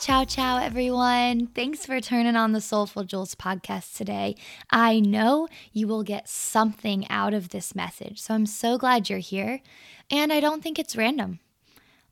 Ciao, ciao, everyone. Thanks for turning on the Soulful Juls podcast today. I know you will get something out of this message, so I'm so glad you're here. And I don't think it's random.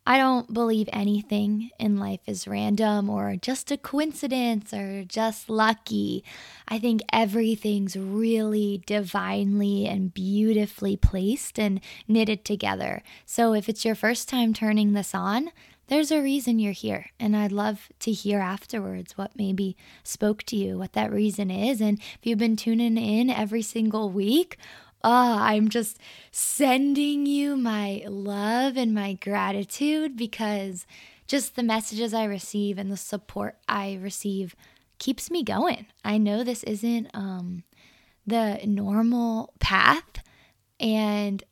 I don't believe anything in life is random or just a coincidence or just lucky. I think everything's really divinely and beautifully placed and knitted together. So if it's your first time turning this on, there's a reason you're here, and I'd love to hear afterwards what maybe spoke to you, what that reason is. And if you've been tuning in every single week, I'm just sending you my love and my gratitude, because just the messages I receive and the support I receive keeps me going. I know this isn't the normal path, and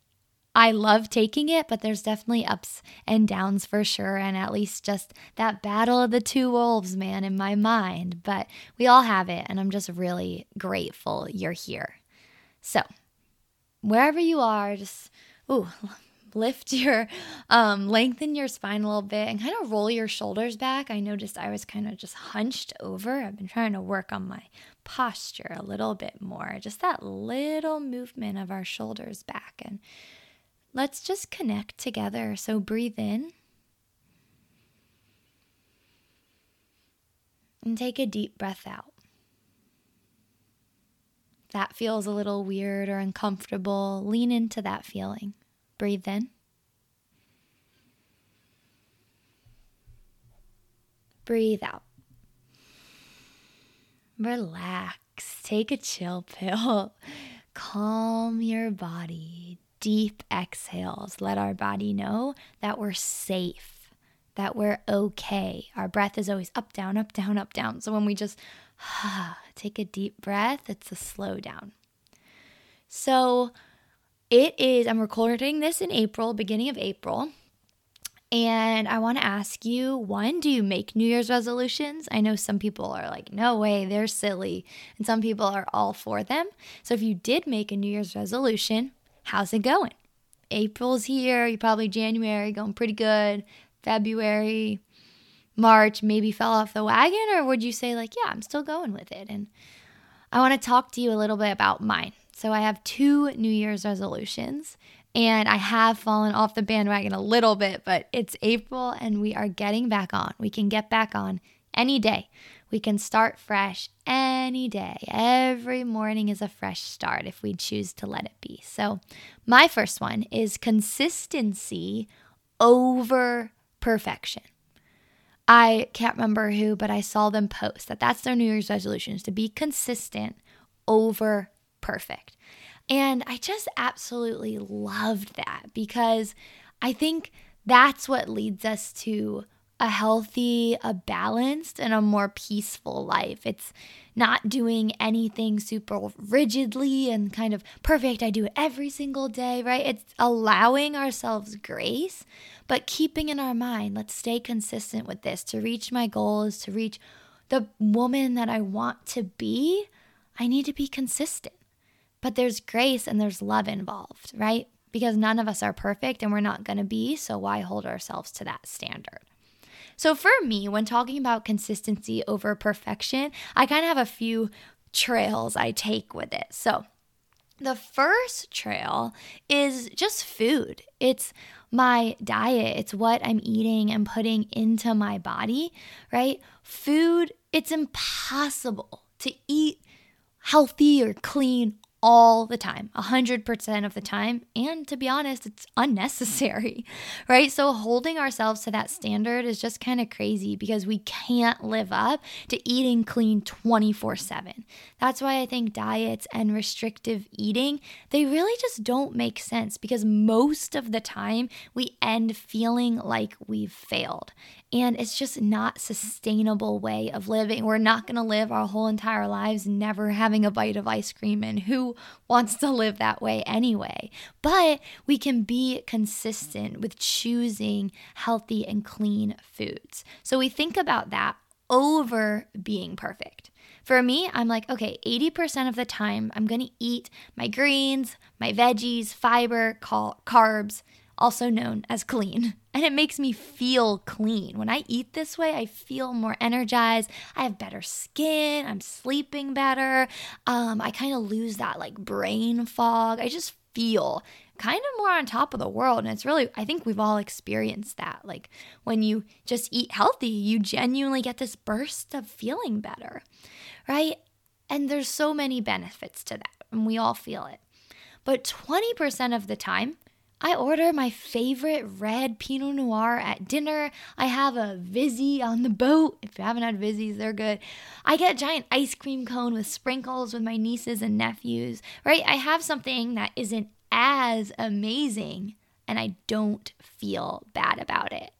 I love taking it, but there's definitely ups and downs for sure, and at least just that battle of the two wolves, man, in my mind. But we all have it, and I'm just really grateful you're here. So wherever you are, just lift your, lengthen your spine a little bit and kind of roll your shoulders back. I noticed I was kind of just hunched over. I've been trying to work on my posture a little bit more, just that little movement of our shoulders back, and let's just connect together. So breathe in and take a deep breath out. If that feels a little weird or uncomfortable, lean into that feeling. Breathe in. Breathe out. Relax. Take a chill pill. Calm your body. Deep exhales let our body know that we're safe, that we're okay. Our breath is always up, down, up, down, up, down. So when we just take a deep breath, it's a slow down. So I'm recording this in April, beginning of April. And I want to ask you, one, do you make New Year's resolutions? I know some people are like, no way, they're silly. And some people are all for them. So if you did make a New Year's resolution, how's it going? April's here. You're probably January going pretty good. February, March maybe fell off the wagon, or would you say like, yeah, I'm still going with it? And I want to talk to you a little bit about mine. So I have two New Year's resolutions, and I have fallen off the bandwagon a little bit, but it's April and we are getting back on. We can get back on any day. We can start fresh any day. Every morning is a fresh start if we choose to let it be. So my first one is consistency over perfection. I can't remember who, but I saw them post that that's their New Year's resolution, is to be consistent over perfect. And I just absolutely loved that, because I think that's what leads us to a healthy, a balanced, and a more peaceful life. It's not doing anything super rigidly and kind of perfect. I do it every single day, right? It's allowing ourselves grace, but keeping in our mind, let's stay consistent with this. To reach my goals, to reach the woman that I want to be, I need to be consistent. But there's grace and there's love involved, right? Because none of us are perfect, and we're not going to be, so why hold ourselves to that standard? So for me, when talking about consistency over perfection, I kind of have a few trails I take with it. So the first trail is just food. It's my diet. It's what I'm eating and putting into my body, right? Food, it's impossible to eat healthy or clean all the time, 100% of the time. And to be honest, it's unnecessary, right? So holding ourselves to that standard is just kind of crazy, because we can't live up to eating clean 24/7. That's why I think diets and restrictive eating, they really just don't make sense, because most of the time we end feeling like we've failed. And it's just not a sustainable way of living. We're not going to live our whole entire lives never having a bite of ice cream, and who wants to live that way anyway? But we can be consistent with choosing healthy and clean foods. So we think about that over being perfect. For me, I'm like, okay, 80% of the time I'm going to eat my greens, my veggies, fiber, carbs, also known as clean. And it makes me feel clean. When I eat this way, I feel more energized. I have better skin. I'm sleeping better. I kind of lose that like brain fog. I just feel kind of more on top of the world. And it's really, I think we've all experienced that. Like when you just eat healthy, you genuinely get this burst of feeling better, right? And there's so many benefits to that, and we all feel it. But 20% of the time, I order my favorite red Pinot Noir at dinner. I have a Vizzy on the boat. If you haven't had Vizzies, they're good. I get a giant ice cream cone with sprinkles with my nieces and nephews, right? I have something that isn't as amazing, and I don't feel bad about it.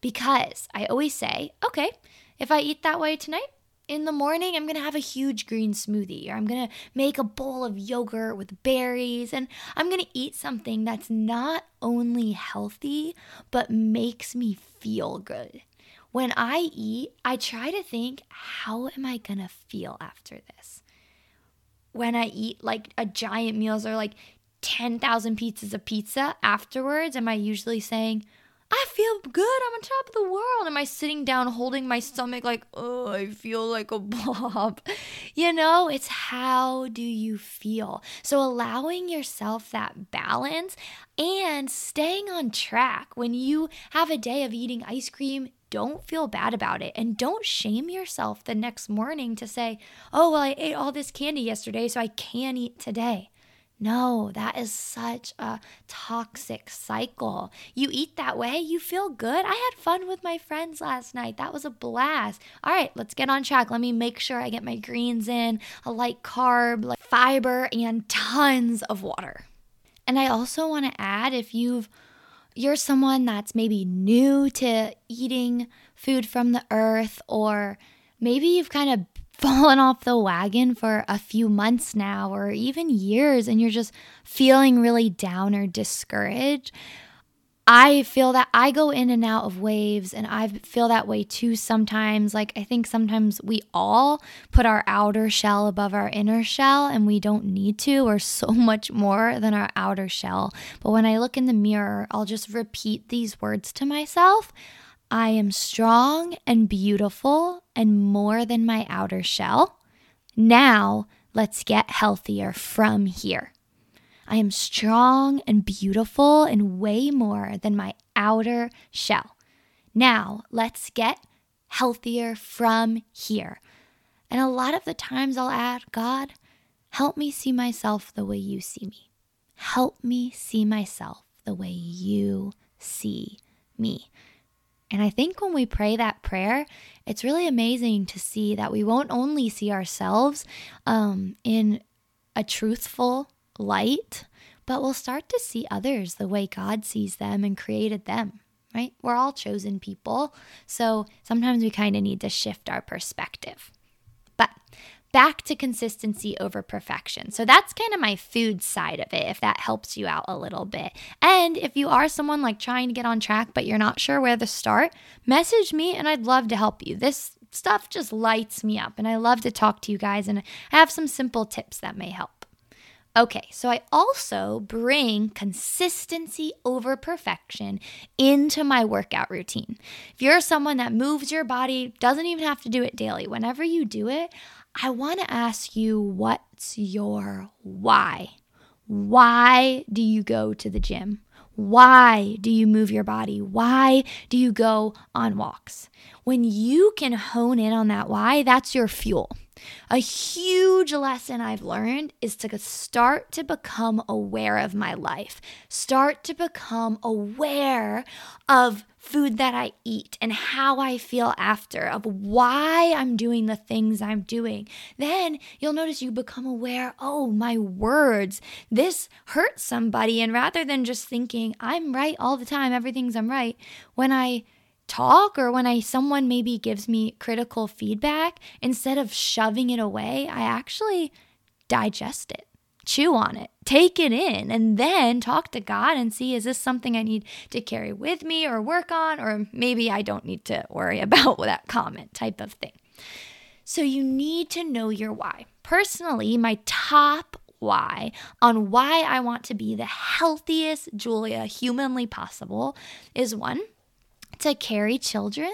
Because I always say, okay, if I eat that way tonight, in the morning, I'm going to have a huge green smoothie, or I'm going to make a bowl of yogurt with berries, and I'm going to eat something that's not only healthy, but makes me feel good. When I eat, I try to think, how am I going to feel after this? When I eat like a giant meal or like 10,000 pieces of pizza afterwards, am I usually saying, I feel good, I'm on top of the world? Am I sitting down holding my stomach like, oh, I feel like a blob? You know, it's how do you feel? So allowing yourself that balance and staying on track. When you have a day of eating ice cream, don't feel bad about it, and don't shame yourself the next morning to say, oh, well, I ate all this candy yesterday, so I can eat today. No, that is such a toxic cycle. You eat that way, you feel good. I had fun with my friends last night. That was a blast. All right, let's get on track. Let me make sure I get my greens in, a light carb, like fiber, and tons of water. And I also want to add, if you're someone that's maybe new to eating food from the earth, or maybe you've kind of fallen off the wagon for a few months now, or even years, and you're just feeling really down or discouraged. I feel that I go in and out of waves, and I feel that way too sometimes. Like, I think sometimes we all put our outer shell above our inner shell, and we don't need to. We're so much more than our outer shell. But when I look in the mirror, I'll just repeat these words to myself. I am strong and beautiful and more than my outer shell. Now, let's get healthier from here. I am strong and beautiful and way more than my outer shell. Now, let's get healthier from here. And a lot of the times I'll add, God, help me see myself the way you see me. Help me see myself the way you see me. And I think when we pray that prayer, it's really amazing to see that we won't only see ourselves in a truthful light, but we'll start to see others the way God sees them and created them, right? We're all chosen people, so sometimes we kind of need to shift our perspective. But back to consistency over perfection. So that's kind of my food side of it, if that helps you out a little bit. And if you are someone like trying to get on track, but you're not sure where to start, message me and I'd love to help you. This stuff just lights me up, and I love to talk to you guys, and I have some simple tips that may help. Okay, so I also bring consistency over perfection into my workout routine. If you're someone that moves your body, doesn't even have to do it daily, whenever you do it, I want to ask you, what's your why? Why do you go to the gym? Why do you move your body? Why do you go on walks? When you can hone in on that why, that's your fuel. A huge lesson I've learned is to start to become aware of my life, start to become aware of food that I eat and how I feel after, of why I'm doing the things I'm doing. Then you'll notice you become aware, oh, my words, this hurts somebody. And rather than just thinking, I'm right all the time, everything's I'm right, when I talk or when someone maybe gives me critical feedback, instead of shoving it away, I actually digest it, chew on it, take it in, and then talk to God and see, is this something I need to carry with me or work on, or maybe I don't need to worry about that comment type of thing. So you need to know your why. Personally, my top why, on why I want to be the healthiest Julia humanly possible is one, to carry children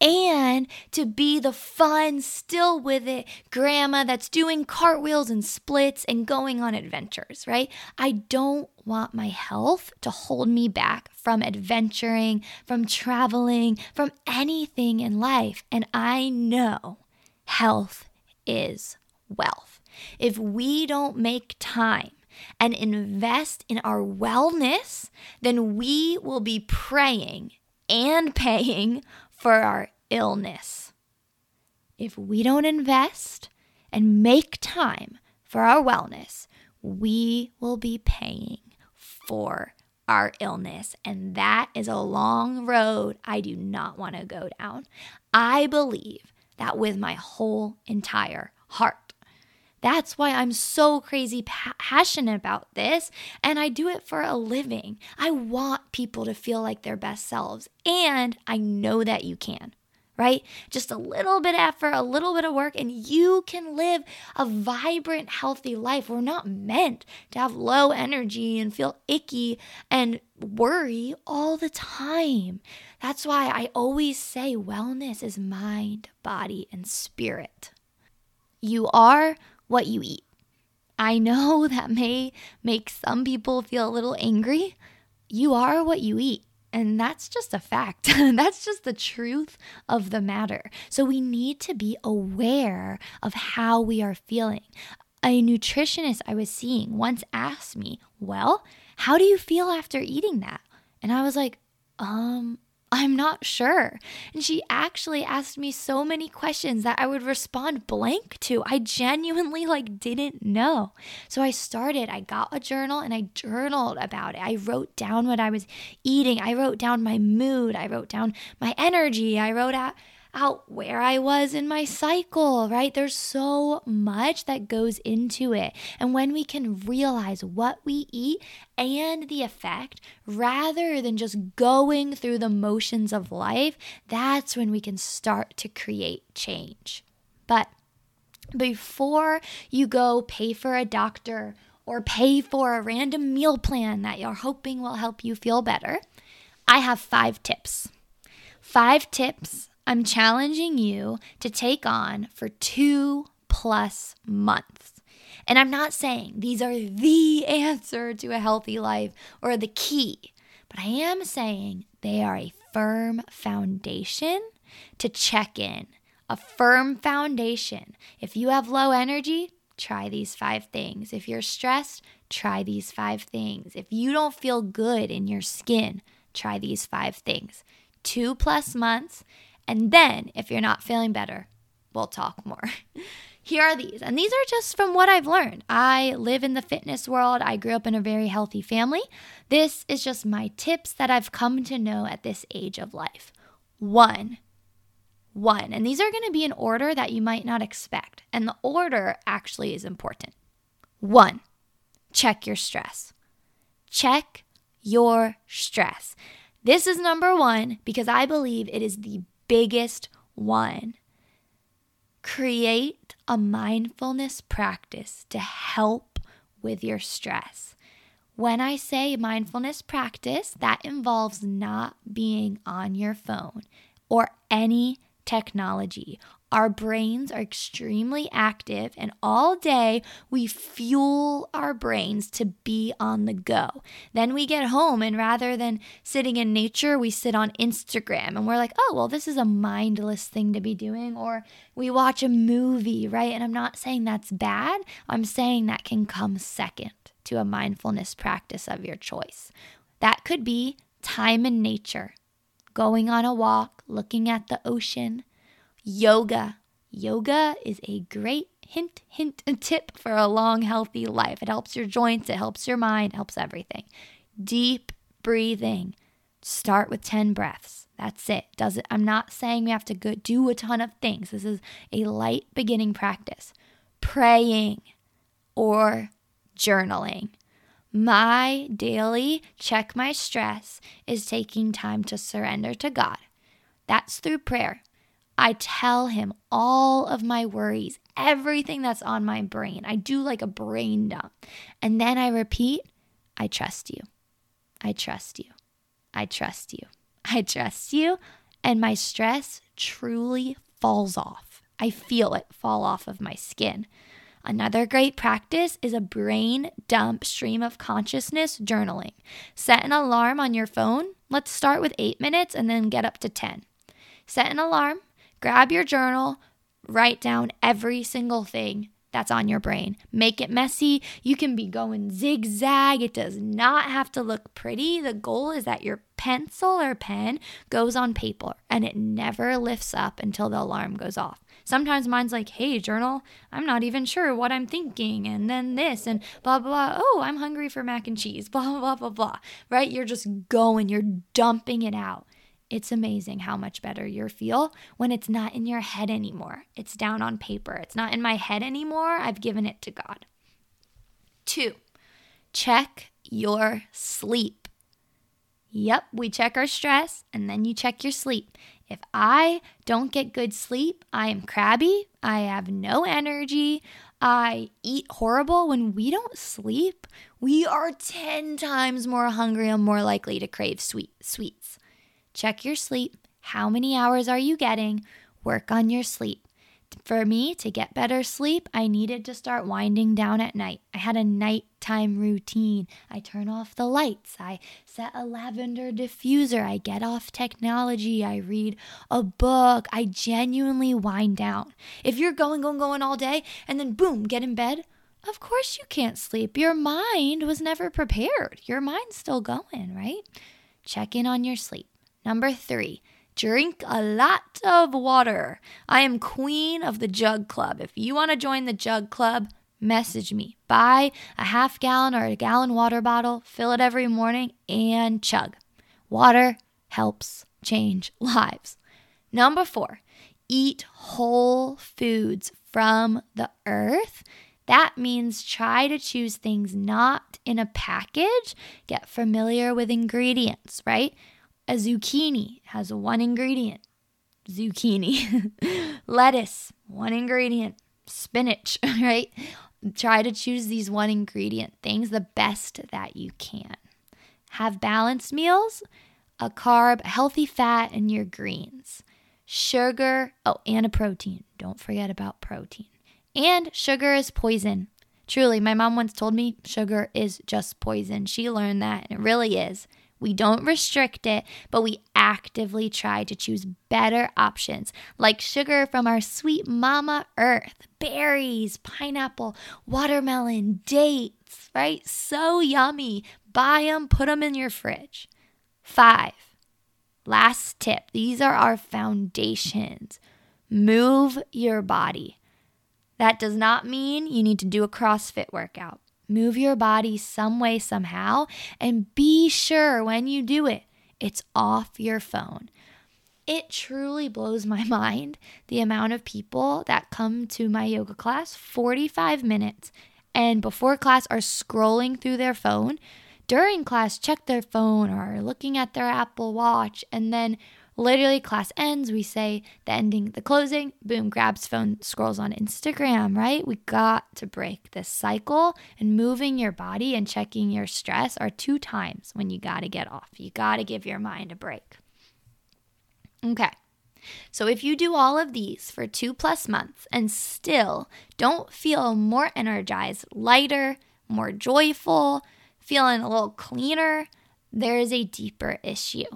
and to be the fun, still with it grandma that's doing cartwheels and splits and going on adventures, right? I don't want my health to hold me back from adventuring, from traveling, from anything in life. And I know health is wealth. If we don't make time and invest in our wellness, then we will be praying and paying for our illness. If we don't invest and make time for our wellness, we will be paying for our illness. And that is a long road I do not want to go down. I believe that with my whole entire heart. That's why I'm so crazy passionate about this, and I do it for a living. I want people to feel like their best selves, and I know that you can, right? Just a little bit of effort, a little bit of work, and you can live a vibrant, healthy life. We're not meant to have low energy and feel icky and worry all the time. That's why I always say wellness is mind, body, and spirit. You are what you eat. I know that may make some people feel a little angry. You are what you eat. And that's just a fact. That's just the truth of the matter. So we need to be aware of how we are feeling. A nutritionist I was seeing once asked me, well, how do you feel after eating that? And I was like, I'm not sure. And she actually asked me so many questions that I would respond blank to. I genuinely didn't know. So I got a journal and I journaled about it. I wrote down what I was eating. I wrote down my mood. I wrote down my energy. I wrote out where I was in my cycle, right? There's so much that goes into it. And when we can realize what we eat and the effect, rather than just going through the motions of life, that's when we can start to create change. But before you go pay for a doctor or pay for a random meal plan that you're hoping will help you feel better, I have 5 tips. 5 tips I'm challenging you to take on for 2+ months. And I'm not saying these are the answer to a healthy life or the key, but I am saying they are a firm foundation to check in, a firm foundation. If you have low energy, try these 5 things. If you're stressed, try these 5 things. If you don't feel good in your skin, try these 5 things. 2+ months. And then if you're not feeling better, we'll talk more. Here are these. And these are just from what I've learned. I live in the fitness world. I grew up in a very healthy family. This is just my tips that I've come to know at this age of life. One. And these are going to be in order that you might not expect. And the order actually is important. 1, check your stress. Check your stress. This is number 1 because I believe it is the biggest one. Create a mindfulness practice to help with your stress. When I say mindfulness practice, that involves not being on your phone or any technology. Our brains are extremely active, and all day we fuel our brains to be on the go. Then we get home, and rather than sitting in nature, we sit on Instagram, and we're like, oh, well, this is a mindless thing to be doing, or we watch a movie, right? And I'm not saying that's bad. I'm saying that can come second to a mindfulness practice of your choice. That could be time in nature, going on a walk, looking at the ocean. Yoga. Yoga is a great tip for a long, healthy life. It helps your joints, it helps your mind, it helps everything. Deep breathing. Start with 10 breaths. That's it. I'm not saying we have to go do a ton of things. This is a light beginning practice. Praying or journaling. My daily check my stress is taking time to surrender to God. That's through prayer. I tell him all of my worries, everything that's on my brain. I do like a brain dump. And then I repeat, I trust you. I trust you. I trust you. I trust you. And my stress truly falls off. I feel it fall off of my skin. Another great practice is a brain dump stream of consciousness journaling. Set an alarm on your phone. Let's start with 8 minutes and then get up to 10. Set an alarm, grab your journal, write down every single thing that's on your brain. Make it messy. You can be going zigzag. It does not have to look pretty. The goal is that your pencil or pen goes on paper and it never lifts up until the alarm goes off. Sometimes mine's like, hey, journal, I'm not even sure what I'm thinking, and then this, and blah, blah, blah. Oh, I'm hungry for mac and cheese, blah, blah, blah, blah, right? You're just going, you're dumping it out. It's amazing how much better you feel when it's not in your head anymore. It's down on paper. It's not in my head anymore. I've given it to God. 2, check your sleep. Yep, we check our stress, and then you check your sleep. If I don't get good sleep, I am crabby. I have no energy. I eat horrible. When we don't sleep, we are 10 times more hungry and more likely to crave sweets. Check your sleep. How many hours are you getting? Work on your sleep. For me, to get better sleep, I needed to start winding down at night. I had a nighttime routine. I turn off the lights. I set a lavender diffuser. I get off technology. I read a book. I genuinely wind down. If you're going all day and then boom, get in bed, of course you can't sleep. Your mind was never prepared. Your mind's still going, right? Check in on your sleep. 3, drink a lot of water. I am queen of the jug club. If you want to join the jug club, message me. Buy a half gallon or a gallon water bottle, fill it every morning, and chug. Water helps change lives. 4, eat whole foods from the earth. That means try to choose things not in a package. Get familiar with ingredients, right? A zucchini has one ingredient, zucchini. Lettuce, one ingredient, spinach, right? Try to choose these one ingredient things the best that you can. Have balanced meals, a carb, a healthy fat, and your greens. Sugar, and a protein. Don't forget about protein. And sugar is poison. Truly, my mom once told me sugar is just poison. She learned that, and it really is. We don't restrict it, but we actively try to choose better options like sugar from our sweet mama earth, berries, pineapple, watermelon, dates, right? So yummy. Buy them, put them in your fridge. 5, last tip. These are our foundations. Move your body. That does not mean you need to do a CrossFit workout. Move your body some way, somehow, and be sure when you do it, it's off your phone. It truly blows my mind the amount of people that come to my yoga class 45 minutes and before class are scrolling through their phone. During class, check their phone or looking at their Apple Watch, and then literally class ends, we say the ending, the closing, boom, grabs phone, scrolls on Instagram, right? We got to break this cycle, and moving your body and checking your stress are 2 times when you got to get off. You got to give your mind a break. Okay, so if you do all of these for 2+ months and still don't feel more energized, lighter, more joyful, feeling a little cleaner, there is a deeper issue.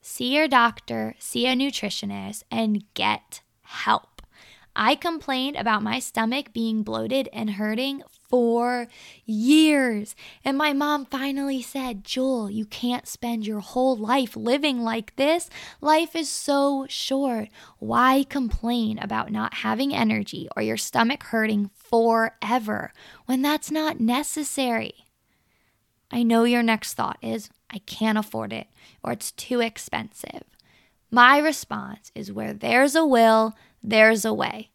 See your doctor, see a nutritionist, and get help. I complained about my stomach being bloated and hurting for years. And my mom finally said, Joel, you can't spend your whole life living like this. Life is so short. Why complain about not having energy or your stomach hurting forever when that's not necessary? I know your next thought is, I can't afford it, or it's too expensive. My response is where there's a will, there's a way.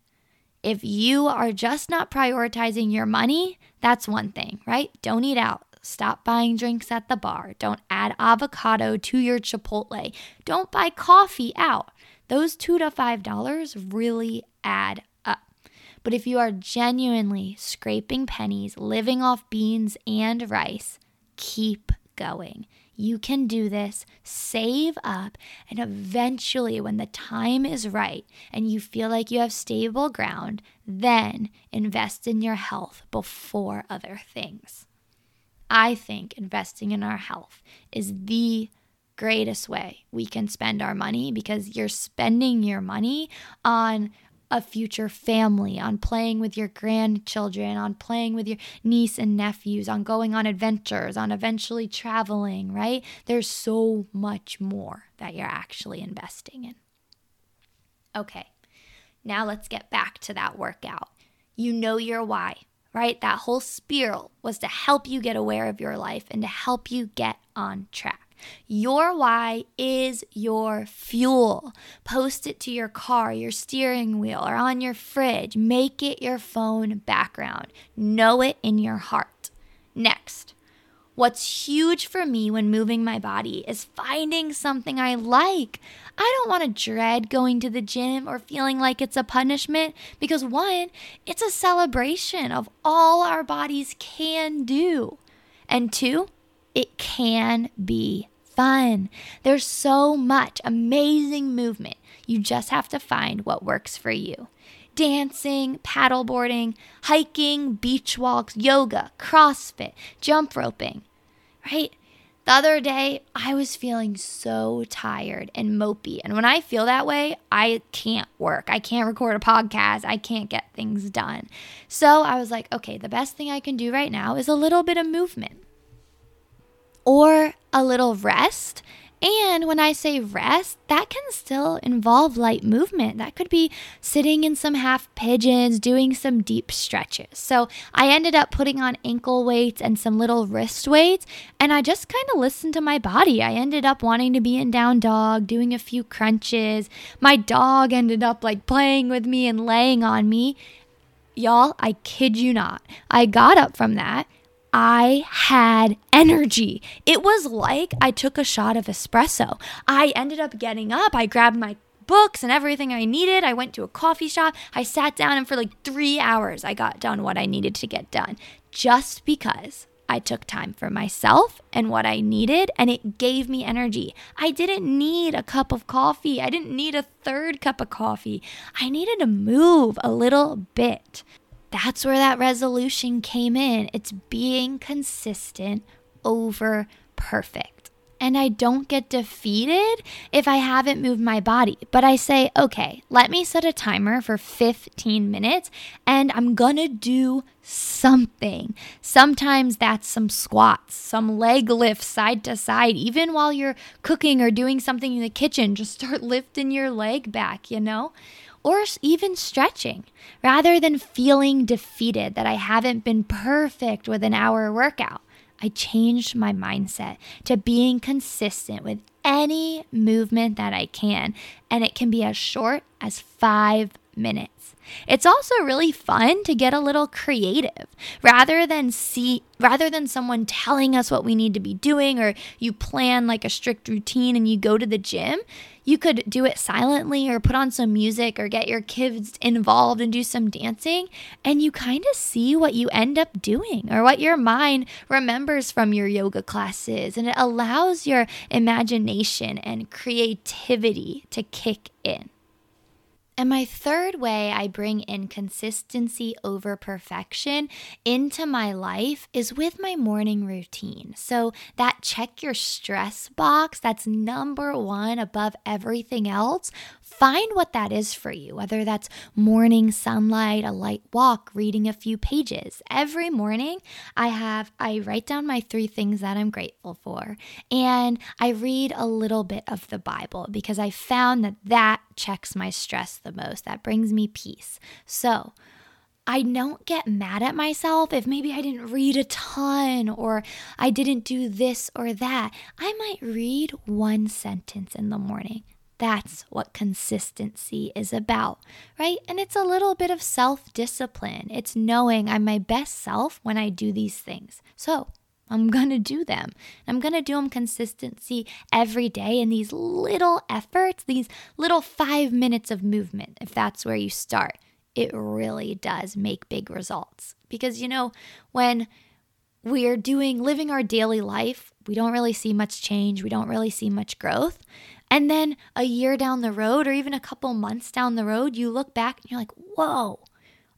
If you are just not prioritizing your money, that's one thing, right? Don't eat out. Stop buying drinks at the bar. Don't add avocado to your Chipotle. Don't buy coffee out. Those $2 to $5 really add up. But if you are genuinely scraping pennies, living off beans and rice, keep going. You can do this, save up, and eventually when the time is right and you feel like you have stable ground, then invest in your health before other things. I think investing in our health is the greatest way we can spend our money, because you're spending your money on a future family, on playing with your grandchildren, on playing with your niece and nephews, on going on adventures, on eventually traveling, right? There's so much more that you're actually investing in. Okay, now let's get back to that workout. You know your why, right? That whole spiel was to help you get aware of your life and to help you get on track. Your why is your fuel. Post it to your car, your steering wheel, or on your fridge. Make it your phone background. Know it in your heart. Next, what's huge for me when moving my body is finding something I like. I don't want to dread going to the gym or feeling like it's a punishment, because one, it's a celebration of all our bodies can do. And two, it can be fun. There's so much amazing movement. You just have to find what works for you. Dancing, paddleboarding, hiking, beach walks, yoga, CrossFit, jump roping, right? The other day, I was feeling so tired and mopey. And when I feel that way, I can't work. I can't record a podcast. I can't get things done. So I was like, okay, the best thing I can do right now is a little bit of movement, or a little rest. And when I say rest, that can still involve light movement. That could be sitting in some half pigeons, doing some deep stretches. So I ended up putting on ankle weights and some little wrist weights, and I just kind of listened to my body. I ended up wanting to be in down dog, doing a few crunches. My dog ended up like playing with me and laying on me. Y'all, I kid you not. I got up from that. I had energy. It was like I took a shot of espresso. I ended up getting up. I grabbed my books and everything I needed. I went to a coffee shop. I sat down, and for like 3 hours, I got done what I needed to get done, just because I took time for myself and what I needed, and it gave me energy. I didn't need a cup of coffee. I didn't need a third cup of coffee. I needed to move a little bit. That's where that resolution came in. It's being consistent over perfect. And I don't get defeated if I haven't moved my body, but I say, okay, let me set a timer for 15 minutes and I'm gonna do something. Sometimes that's some squats, some leg lifts side to side, even while you're cooking or doing something in the kitchen, just start lifting your leg back, you know? Or even stretching, rather than feeling defeated that I haven't been perfect with an hour workout. I changed my mindset to being consistent with any movement that I can, and it can be as short as 5 minutes. It's also really fun to get a little creative rather than someone telling us what we need to be doing, or you plan like a strict routine and you go to the gym. You could do it silently, or put on some music, or get your kids involved and do some dancing, and you kind of see what you end up doing or what your mind remembers from your yoga classes, and it allows your imagination and creativity to kick in. And my third way I bring in consistency over perfection into my life is with my morning routine. So that check your stress box, that's number one above everything else. Find what that is for you, whether that's morning sunlight, a light walk, reading a few pages. Every morning I write down my 3 things that I'm grateful for, and I read a little bit of the Bible, because I found that checks my stress the most. That brings me peace. So I don't get mad at myself if maybe I didn't read a ton or I didn't do this or that. I might read 1 sentence in the morning. That's what consistency is about, right? And it's a little bit of self-discipline. It's knowing I'm my best self when I do these things. So I'm going to do them. I'm going to do them consistently every day, in these little efforts, these little 5 minutes of movement, if that's where you start. it really does make big results. Because, you know, when we're living our daily life, we don't really see much change. We don't really see much growth. And then a year down the road, or even a couple months down the road, you look back and you're like, whoa,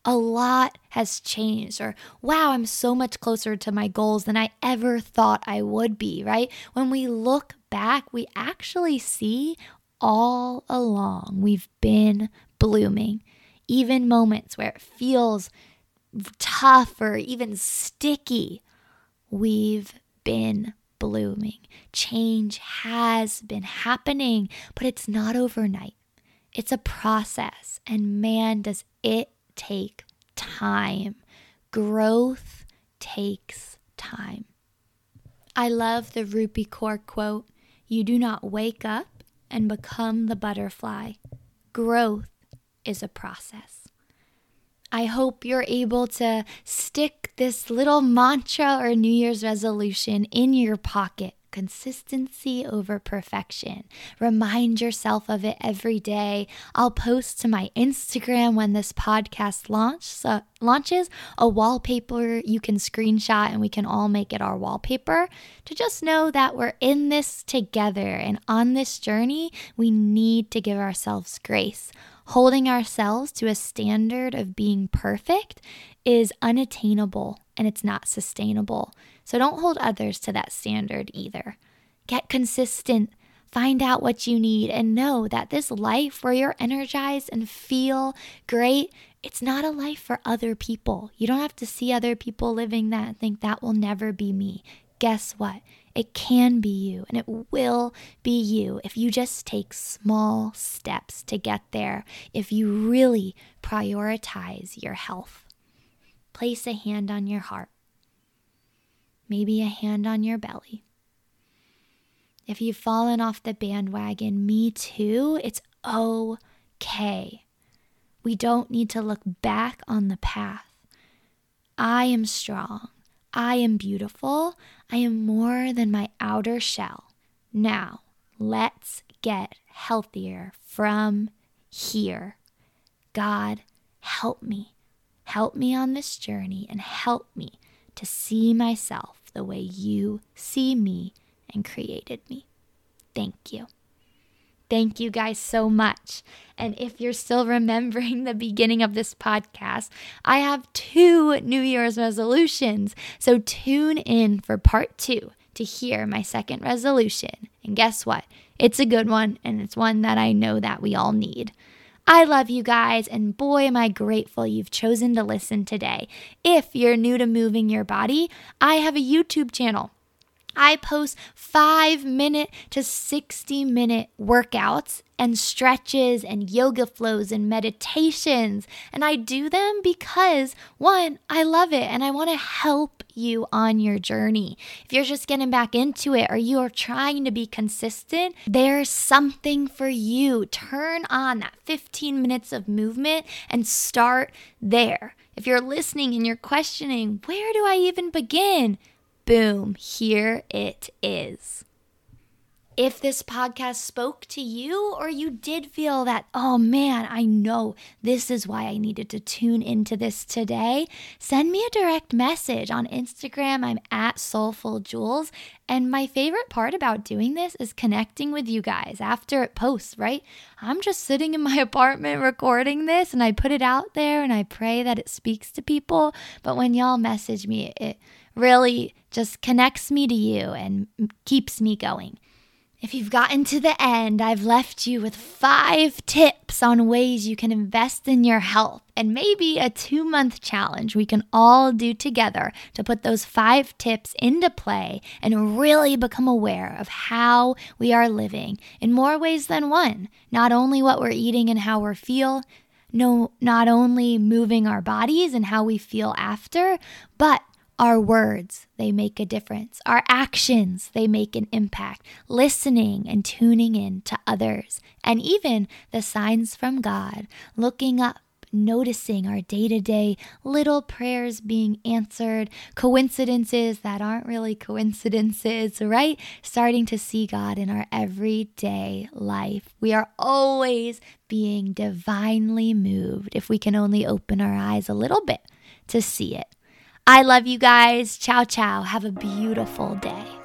a lot has changed, or wow, I'm so much closer to my goals than I ever thought I would be, right? When we look back, we actually see all along we've been blooming, even moments where it feels tough or even sticky, we've been blooming. Change has been happening, but it's not overnight. It's a process, and man, does it take time. Growth takes time. I love the Rupi Kaur quote, "You do not wake up and become the butterfly. Growth is a process." I hope you're able to stick this little mantra or New Year's resolution in your pocket. Consistency over perfection. Remind yourself of it every day. I'll post to my Instagram when this podcast launches a wallpaper you can screenshot, and we can all make it our wallpaper to just know that we're in this together, and on this journey, we need to give ourselves grace. Holding ourselves to a standard of being perfect is unattainable, and it's not sustainable. So don't hold others to that standard either. Get consistent, find out what you need, and know that this life where you're energized and feel great, it's not a life for other people. You don't have to see other people living that and think that will never be me. Guess what? It can be you, and it will be you if you just take small steps to get there, if you really prioritize your health. Place a hand on your heart. Maybe a hand on your belly. If you've fallen off the bandwagon, me too, it's okay. We don't need to look back on the path. I am strong. I am beautiful. I am more than my outer shell. Now, let's get healthier from here. God, help me. Help me on this journey, and help me to see myself the way you see me and created me. Thank you. Thank you guys so much. And if you're still remembering the beginning of this podcast, I have 2 New Year's resolutions. So tune in for part 2 to hear my second resolution. And guess what? It's a good one, and it's one that I know that we all need. I love you guys, and boy, am I grateful you've chosen to listen today. If you're new to moving your body, I have a YouTube channel. I post 5-minute to 60-minute workouts and stretches and yoga flows and meditations. And I do them because, one, I love it and I want to help you on your journey. If you're just getting back into it, or you are trying to be consistent, there's something for you. Turn on that 15 minutes of movement and start there. If you're listening and you're questioning, where do I even begin? Boom, here it is. If this podcast spoke to you, or you did feel that, oh man, I know this is why I needed to tune into this today, send me a direct message on Instagram. I'm at Soulful Juls. And my favorite part about doing this is connecting with you guys after it posts, right? I'm just sitting in my apartment recording this, and I put it out there and I pray that it speaks to people. But when y'all message me, it really just connects me to you and keeps me going. If you've gotten to the end, I've left you with 5 tips on ways you can invest in your health, and maybe a 2-month challenge we can all do together to put those 5 tips into play and really become aware of how we are living in more ways than one. Not only what we're eating and how we feel, not only moving our bodies and how we feel after, but our words, they make a difference. Our actions, they make an impact. Listening and tuning in to others, and even the signs from God, looking up, noticing our day-to-day little prayers being answered, coincidences that aren't really coincidences, right? Starting to see God in our everyday life. We are always being divinely moved if we can only open our eyes a little bit to see it. I love you guys. Ciao, ciao. Have a beautiful day.